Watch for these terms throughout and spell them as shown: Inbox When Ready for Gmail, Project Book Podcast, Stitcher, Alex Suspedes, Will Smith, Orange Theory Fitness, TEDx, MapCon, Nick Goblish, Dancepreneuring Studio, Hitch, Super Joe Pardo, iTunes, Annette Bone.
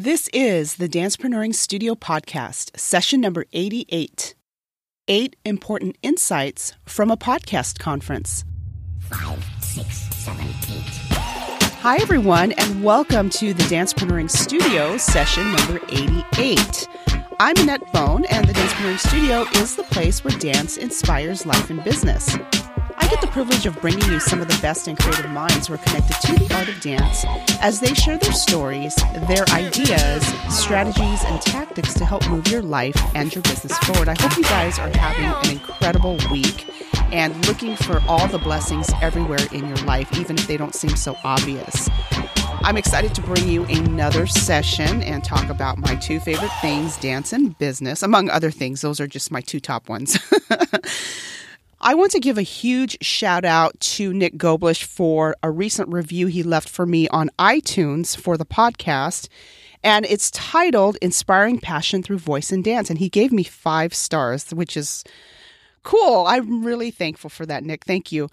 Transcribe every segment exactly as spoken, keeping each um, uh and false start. This is the Dancepreneuring Studio Podcast, session number eighty-eight. Eight important insights from a podcast conference. Five, six, seven, eight. Hi, everyone, and welcome to the Dancepreneuring Studio, session number eighty-eight. I'm Annette Bone, and the Dancepreneuring Studio is the place where dance inspires life and business. I get the privilege of bringing you some of the best and creative minds who are connected to the art of dance as they share their stories, their ideas, strategies, and tactics to help move your life and your business forward. I hope you guys are having an incredible week and looking for all the blessings everywhere in your life, even if they don't seem so obvious. I'm excited to bring you another session and talk about my two favorite things, dance and business, among other things. Those are just my two top ones. I want to give a huge shout out to Nick Goblish for a recent review he left for me on iTunes for the podcast, and it's titled Inspiring Passion Through Voice and Dance, and he gave me five stars, which is cool. I'm really thankful for that, Nick. Thank you.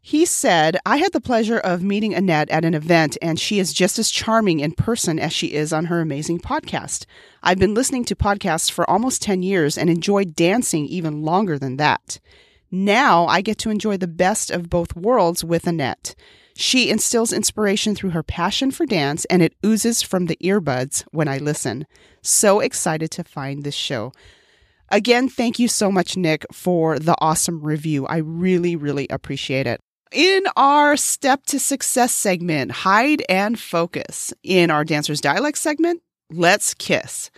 He said, I had the pleasure of meeting Annette at an event, and she is just as charming in person as she is on her amazing podcast. I've been listening to podcasts for almost ten years and enjoyed dancing even longer than that. Now I get to enjoy the best of both worlds with Annette. She instills inspiration through her passion for dance, and it oozes from the earbuds when I listen. So excited to find this show. Again, thank you so much, Nick, for the awesome review. I really, really appreciate it. In our Step to Success segment, Hide and Focus. In our Dancer's Dialect segment, Let's Kiss.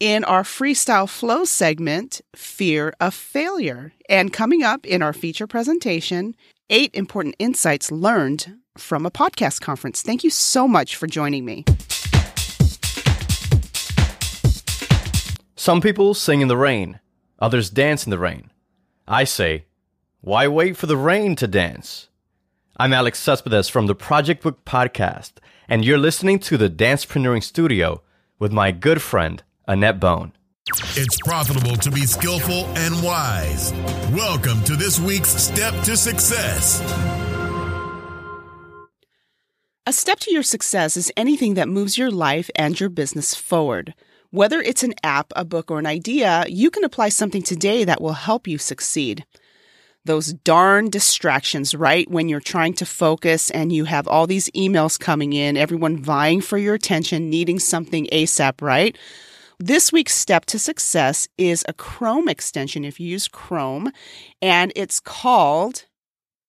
In our Freestyle Flow segment, Fear of Failure. And coming up in our feature presentation, Eight Important Insights Learned from a Podcast Conference. Thank you so much for joining me. Some people sing in the rain, others dance in the rain. I say, why wait for the rain to dance? I'm Alex Suspedes from the Project Book Podcast, and you're listening to the Dancepreneuring Studio with my good friend, Annette Bone. It's profitable to be skillful and wise. Welcome to this week's Step to Success. A step to your success is anything that moves your life and your business forward. Whether it's an app, a book, or an idea, you can apply something today that will help you succeed. Those darn distractions, right? When you're trying to focus and you have all these emails coming in, everyone vying for your attention, needing something ASAP, right? This week's Step to Success is a Chrome extension, if you use Chrome, and it's called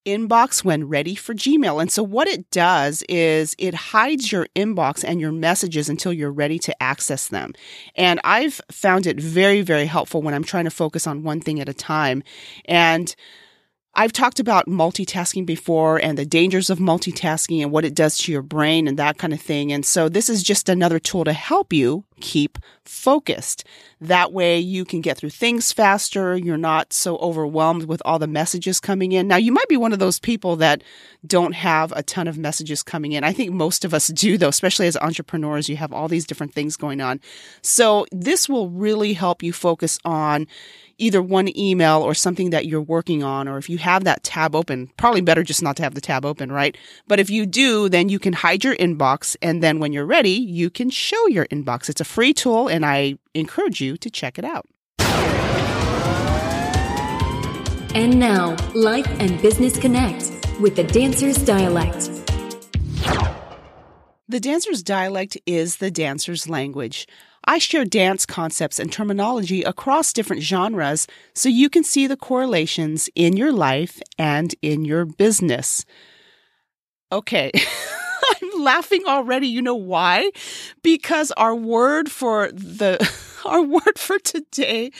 Inbox When Ready for Gmail. And so what it does is it hides your inbox and your messages until you're ready to access them. And I've found it very, very helpful when I'm trying to focus on one thing at a time. And I've talked about multitasking before and the dangers of multitasking and what it does to your brain and that kind of thing. And so this is just another tool to help you keep focused. That way you can get through things faster. You're not so overwhelmed with all the messages coming in. Now, you might be one of those people that don't have a ton of messages coming in. I think most of us do, though, especially as entrepreneurs. You have all these different things going on. So this will really help you focus on either one email or something that you're working on, or if you have that tab open, probably better just not to have the tab open, right? But if you do, then you can hide your inbox, and then when you're ready, you can show your inbox. It's a free tool, and I encourage you to check it out. And now, Life and Business Connect with the Dancer's Dialect. The Dancer's Dialect is the dancer's language. I share dance concepts and terminology across different genres so you can see the correlations in your life and in your business. Okay, I'm laughing already. You know why? Because our word for the our word for today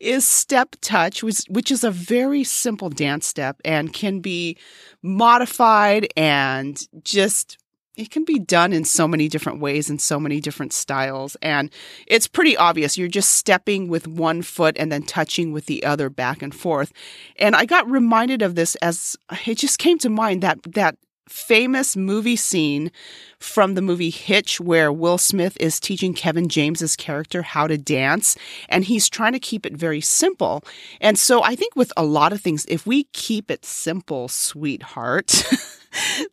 is step touch, which, which is a very simple dance step and can be modified and just it can be done in so many different ways and so many different styles. And it's pretty obvious. You're just stepping with one foot and then touching with the other back and forth. And I got reminded of this as it just came to mind that that famous movie scene from the movie Hitch where Will Smith is teaching Kevin James's character how to dance, and he's trying to keep it very simple. And so I think with a lot of things, if we keep it simple, sweetheart,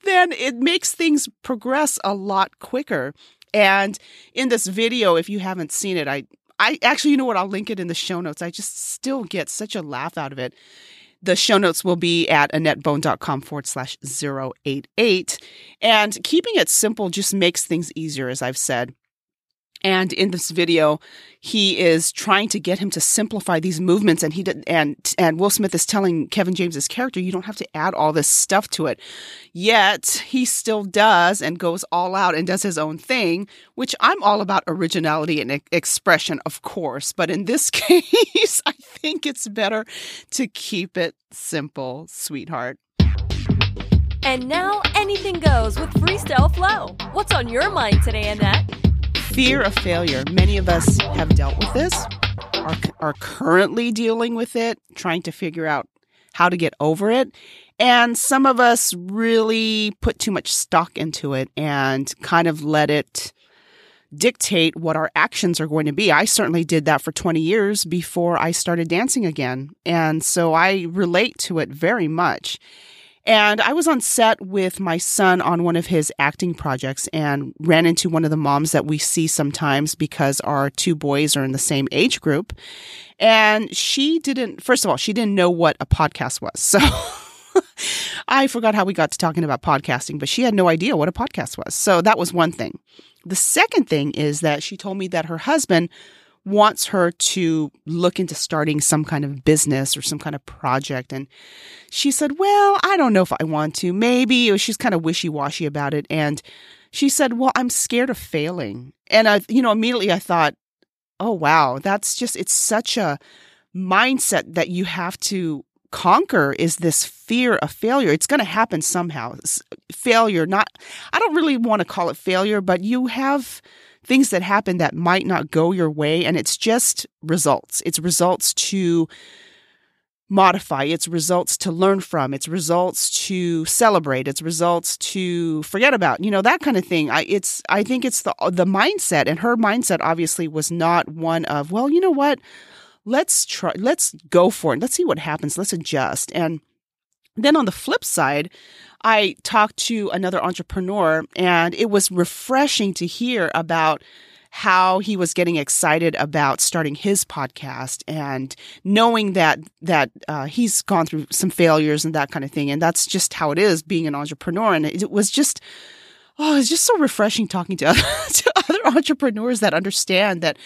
then it makes things progress a lot quicker. And in this video, if you haven't seen it, I, I actually, you know what? I'll link it in the show notes. I just still get such a laugh out of it. The show notes will be at AnnetteBone.com forward slash 088. And keeping it simple just makes things easier, as I've said. And in this video, he is trying to get him to simplify these movements. And he did, and and Will Smith is telling Kevin James's character, you don't have to add all this stuff to it. Yet, he still does and goes all out and does his own thing, which I'm all about originality and e- expression, of course. But in this case, I think it's better to keep it simple, sweetheart. And now, anything goes with Freestyle Flow. What's on your mind today, Annette? Fear of failure. Many of us have dealt with this, are, are currently dealing with it, trying to figure out how to get over it. And some of us really put too much stock into it and kind of let it dictate what our actions are going to be. I certainly did that for twenty years before I started dancing again. And so I relate to it very much. And I was on set with my son on one of his acting projects and ran into one of the moms that we see sometimes because our two boys are in the same age group. And she didn't, first of all, she didn't know what a podcast was. So I forgot how we got to talking about podcasting, but she had no idea what a podcast was. So that was one thing. The second thing is that she told me that her husband wants her to look into starting some kind of business or some kind of project. And she said, well, I don't know if I want to, maybe. She's kind of wishy-washy about it. And she said, well, I'm scared of failing. And I, you know, immediately I thought, oh, wow, that's just, it's such a mindset that you have to conquer, is this fear of failure. It's going to happen somehow. Failure, not, I don't really want to call it failure, but you have things that happen that might not go your way. And it's just results. It's results to modify. It's results to learn from. It's results to celebrate. It's results to forget about, you know, that kind of thing. I, it's, I think it's the, the mindset, and her mindset obviously was not one of, well, you know what, let's try, let's go for it. Let's see what happens. Let's adjust. And then on the flip side, I talked to another entrepreneur, and it was refreshing to hear about how he was getting excited about starting his podcast and knowing that that uh, he's gone through some failures and that kind of thing. And that's just how it is being an entrepreneur. And it was just, oh, it's just so refreshing talking to other, to other entrepreneurs that understand that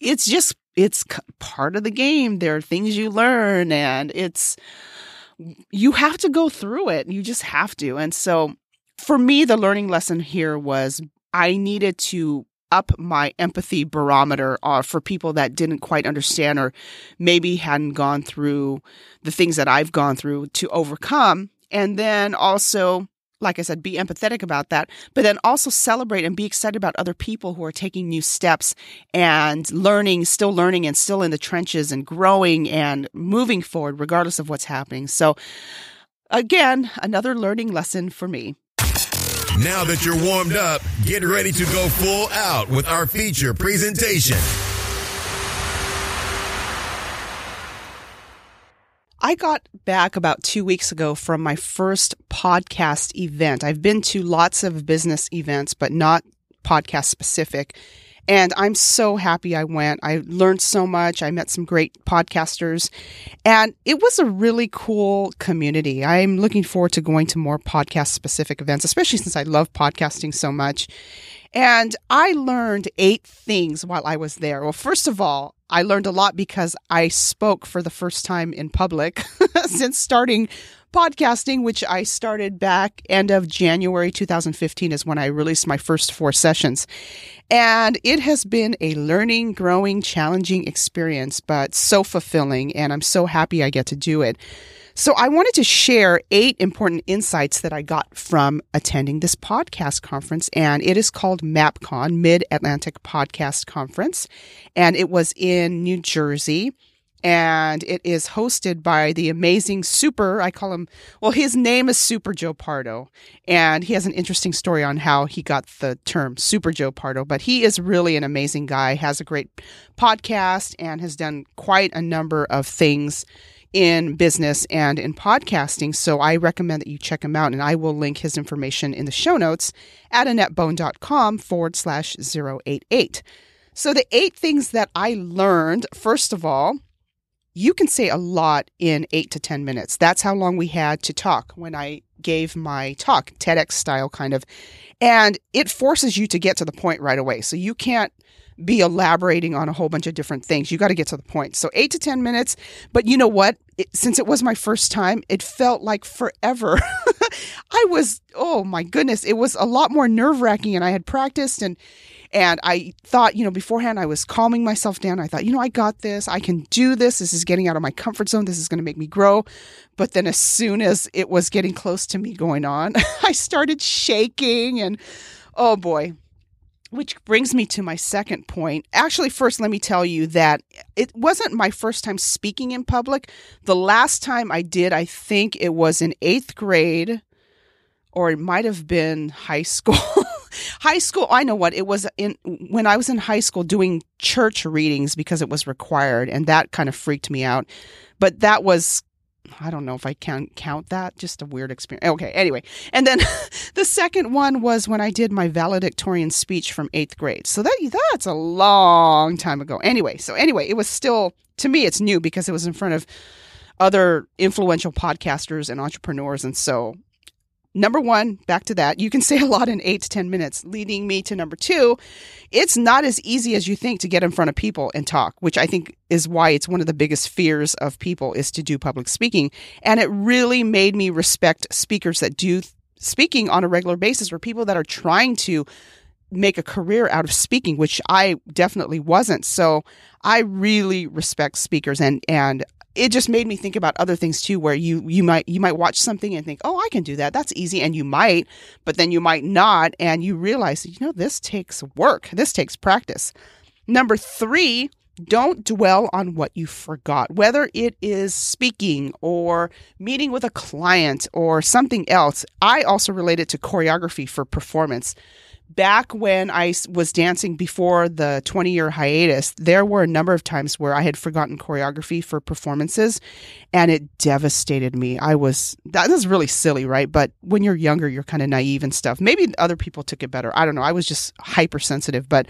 it's just, it's part of the game. There are things you learn, and it's, you have to go through it. You just have to. And so for me, the learning lesson here was I needed to up my empathy barometer uh, for people that didn't quite understand or maybe hadn't gone through the things that I've gone through to overcome. And then also, like I said, be empathetic about that, but then also celebrate and be excited about other people who are taking new steps and learning, still learning and still in the trenches and growing and moving forward regardless of what's happening. So again, another learning lesson for me. Now that you're warmed up, get ready to go full out with our feature presentation. I got back about two weeks ago from my first podcast event. I've been to lots of business events, but not podcast specific. And I'm so happy I went. I learned so much. I met some great podcasters, and it was a really cool community. I'm looking forward to going to more podcast specific events, especially since I love podcasting so much. And I learned eight things while I was there. Well, first of all, I learned a lot because I spoke for the first time in public since starting podcasting, which I started back end of January two thousand fifteen is when I released my first four sessions. And it has been a learning, growing, challenging experience, but so fulfilling. And I'm so happy I get to do it. So I wanted to share eight important insights that I got from attending this podcast conference, and it is called MapCon, Mid-Atlantic Podcast Conference, and it was in New Jersey, and it is hosted by the amazing Super, I call him, well, his name is Super Joe Pardo, and he has an interesting story on how he got the term Super Joe Pardo, but he is really an amazing guy, has a great podcast, and has done quite a number of things in business and in podcasting. So I recommend that you check him out, and I will link his information in the show notes at AnnetteBone.com forward slash 088. So the eight things that I learned, first of all, you can say a lot in eight to ten minutes. That's how long we had to talk when I gave my talk, TEDx style kind of. And it forces you to get to the point right away. So you can't be elaborating on a whole bunch of different things. You got to get to the point. So eight to ten minutes. But you know what? It, since it was my first time, it felt like forever. I was, oh my goodness, it was a lot more nerve-wracking, and I had practiced, and and I thought, you know, beforehand I was calming myself down. I thought, you know, I got this. I can do this. This is getting out of my comfort zone. This is going to make me grow. But then as soon as it was getting close to me going on, I started shaking, and oh boy. Which brings me to my second point. Actually, first, let me tell you that it wasn't my first time speaking in public. The last time I did, I think it was in eighth grade, or it might have been high school. High school, I know what, it was in when I was in high school doing church readings because it was required, and that kind of freaked me out. But that was, I don't know if I can count that, just a weird experience. Okay, anyway. And then the second one was when I did my valedictorian speech from eighth grade. So that that's a long time ago. Anyway, so anyway, it was still, to me, it's new because it was in front of other influential podcasters and entrepreneurs. And so number one, back to that, you can say a lot in eight to ten minutes, leading me to number two. It's not as easy as you think to get in front of people and talk, which I think is why it's one of the biggest fears of people is to do public speaking. And it really made me respect speakers that do speaking on a regular basis, or people that are trying to make a career out of speaking, which I definitely wasn't. So I really respect speakers, and and it just made me think about other things too, where you you might you might watch something and think, oh, I can do that. That's easy. And you might, but then you might not. And you realize, you know, this takes work. This takes practice. Number three, don't dwell on what you forgot, whether it is speaking or meeting with a client or something else. I also relate it to choreography for performance. Back when I was dancing before the twenty-year hiatus, there were a number of times where I had forgotten choreography for performances, and it devastated me. I was, that is really silly, right? But when you're younger, you're kind of naive and stuff. Maybe other people took it better. I don't know. I was just hypersensitive, but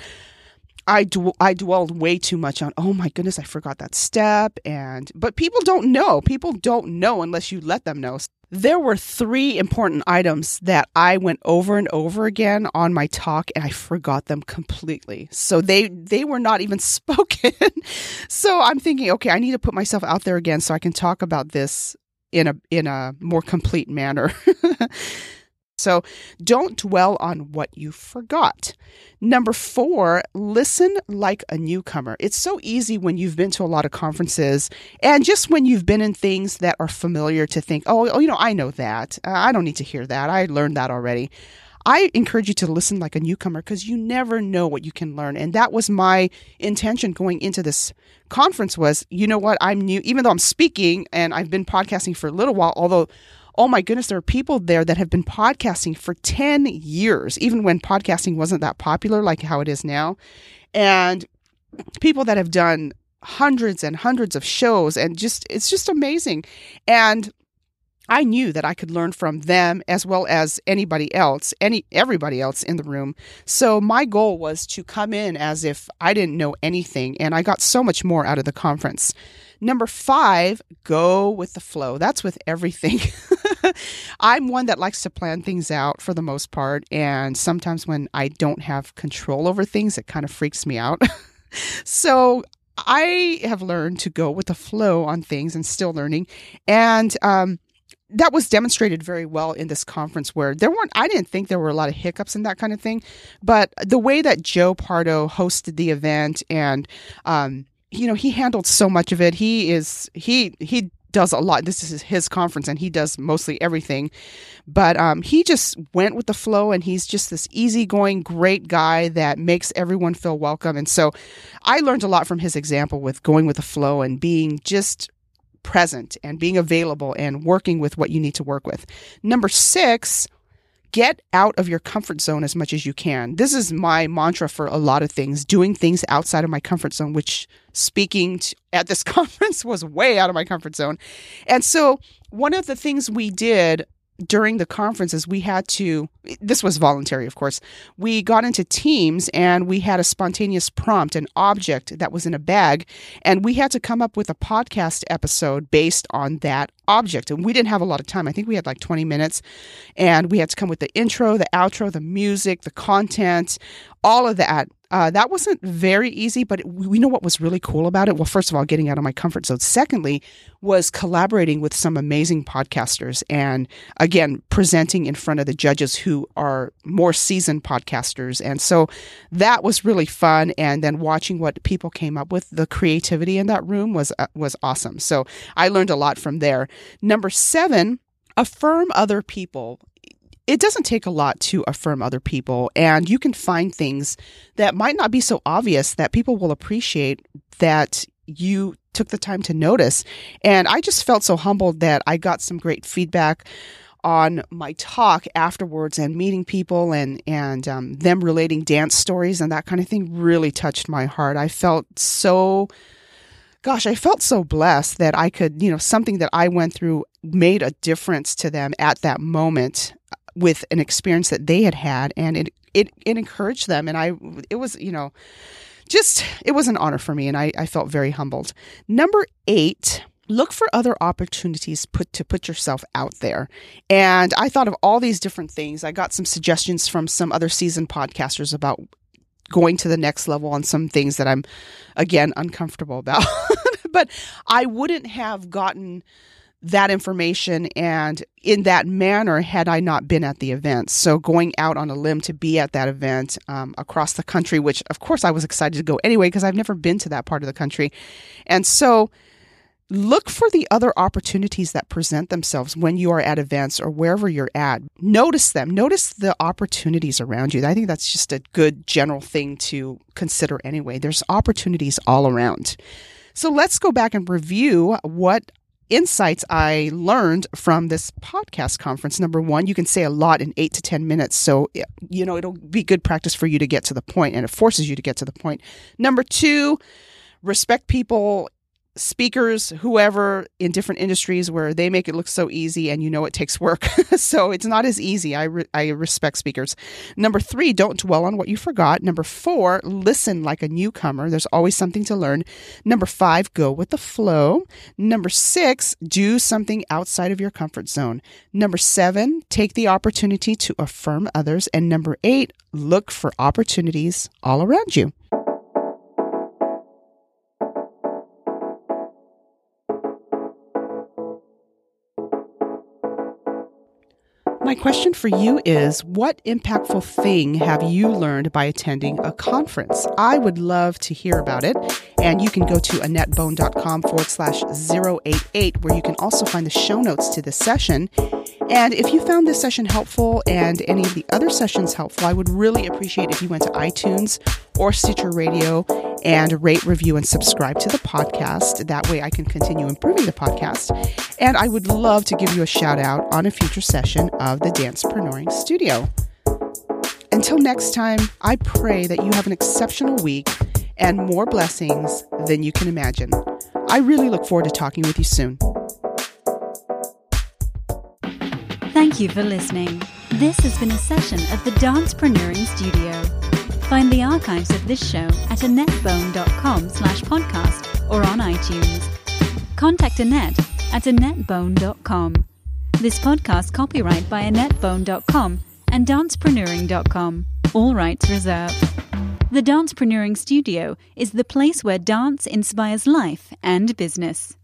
I dw- I dwelled way too much on, oh my goodness, I forgot that step. And but people don't know. People don't know unless you let them know. There were three important items that I went over and over again on my talk, and I forgot them completely. So they, they were not even spoken. So I'm thinking, okay, I need to put myself out there again so I can talk about this in a in a more complete manner. So don't dwell on what you forgot. Number four, listen like a newcomer. It's so easy when you've been to a lot of conferences, and just when you've been in things that are familiar, to think, oh, oh you know, I know that. Uh, I don't need to hear that. I learned that already. I encourage you to listen like a newcomer, because you never know what you can learn. And that was my intention going into this conference was, you know what, I'm new, even though I'm speaking and I've been podcasting for a little while, although oh my goodness, there are people there that have been podcasting for ten years, even when podcasting wasn't that popular like how it is now. And people that have done hundreds and hundreds of shows, and just, it's just amazing. And I knew that I could learn from them as well as anybody else, any everybody else in the room. So my goal was to come in as if I didn't know anything, and I got so much more out of the conference. Number five, go with the flow. That's with everything. I'm one that likes to plan things out for the most part, and sometimes when I don't have control over things, it kind of freaks me out. So I have learned to go with the flow on things, and still learning. And um, that was demonstrated very well in this conference, where there weren't, I didn't think there were a lot of hiccups and that kind of thing, but the way that Joe Pardo hosted the event, and um, you know, he handled so much of it. He is, he, he does a lot. This is his conference, and he does mostly everything, but um, he just went with the flow, and he's just this easygoing, great guy that makes everyone feel welcome. And so I learned a lot from his example with going with the flow, and being just present, and being available, and working with what you need to work with. Number six, Get out of your comfort zone as much as you can. This is my mantra for a lot of things, doing things outside of my comfort zone, which speaking to, at this conference was way out of my comfort zone. And so one of the things we did during the conference is we had to, this was voluntary, of course, we got into teams and we had a spontaneous prompt, an object that was in a bag, and we had to come up with a podcast episode based on that object. And we didn't have a lot of time. I think we had like twenty minutes, and we had to come with the intro, the outro, the music, the content, all of that. Uh, that wasn't very easy, but we know what was really cool about it. Well, first of all, getting out of my comfort zone. Secondly, was collaborating with some amazing podcasters and, again, presenting in front of the judges who are more seasoned podcasters. And so that was really fun. And then watching what people came up with, the creativity in that room was uh, was awesome. So I learned a lot from there. Number seven, affirm other people. It doesn't take a lot to affirm other people, and you can find things that might not be so obvious that people will appreciate that you took the time to notice. And I just felt so humbled that I got some great feedback on my talk afterwards, and meeting people and, and um, them relating dance stories and that kind of thing really touched my heart. I felt so... Gosh, I felt so blessed that I could, you know, something that I went through made a difference to them at that moment with an experience that they had had, and it it, it encouraged them. And I, it was, you know, just, it was an honor for me, and I, I felt very humbled. Number eight, look for other opportunities put to put yourself out there. And I thought of all these different things. I got some suggestions from some other seasoned podcasters about going to the next level on some things that I'm, again, uncomfortable about. But I wouldn't have gotten that information and in that manner had I not been at the event. So going out on a limb to be at that event um, across the country, which of course I was excited to go anyway because I've never been to that part of the country. And so look for the other opportunities that present themselves when you are at events or wherever you're at. Notice them. Notice the opportunities around you. I think that's just a good general thing to consider anyway. There's opportunities all around. So let's go back and review what insights I learned from this podcast conference. Number one, you can say a lot in eight to ten minutes. So, you know, it'll be good practice for you to get to the point, and it forces you to get to the point. Number two, respect people, speakers, whoever in different industries where they make it look so easy, and you know it takes work. So it's not as easy. I, re- I respect speakers. Number three, don't dwell on what you forgot. Number four, listen like a newcomer. There's always something to learn. Number five, go with the flow. Number six, do something outside of your comfort zone. Number seven, take the opportunity to affirm others. And number eight, look for opportunities all around you. My question for you is, what impactful thing have you learned by attending a conference? I would love to hear about it. And you can go to annettebone.com forward slash 088, where you can also find the show notes to this session. And if you found this session helpful and any of the other sessions helpful, I would really appreciate if you went to iTunes or Stitcher Radio and rate, review, and subscribe to the podcast. That way I can continue improving the podcast. And I would love to give you a shout out on a future session of the Dancepreneuring Studio. Until next time, I pray that you have an exceptional week and more blessings than you can imagine. I really look forward to talking with you soon. Thank you for listening. This has been a session of the Dancepreneuring Studio. Find the archives of this show at annettebone.com slash podcast or on iTunes. Contact Annette at annettebone dot com. This podcast copyright by annettebone dot com and dancepreneuring dot com. All rights reserved. The Dancepreneuring Studio is the place where dance inspires life and business.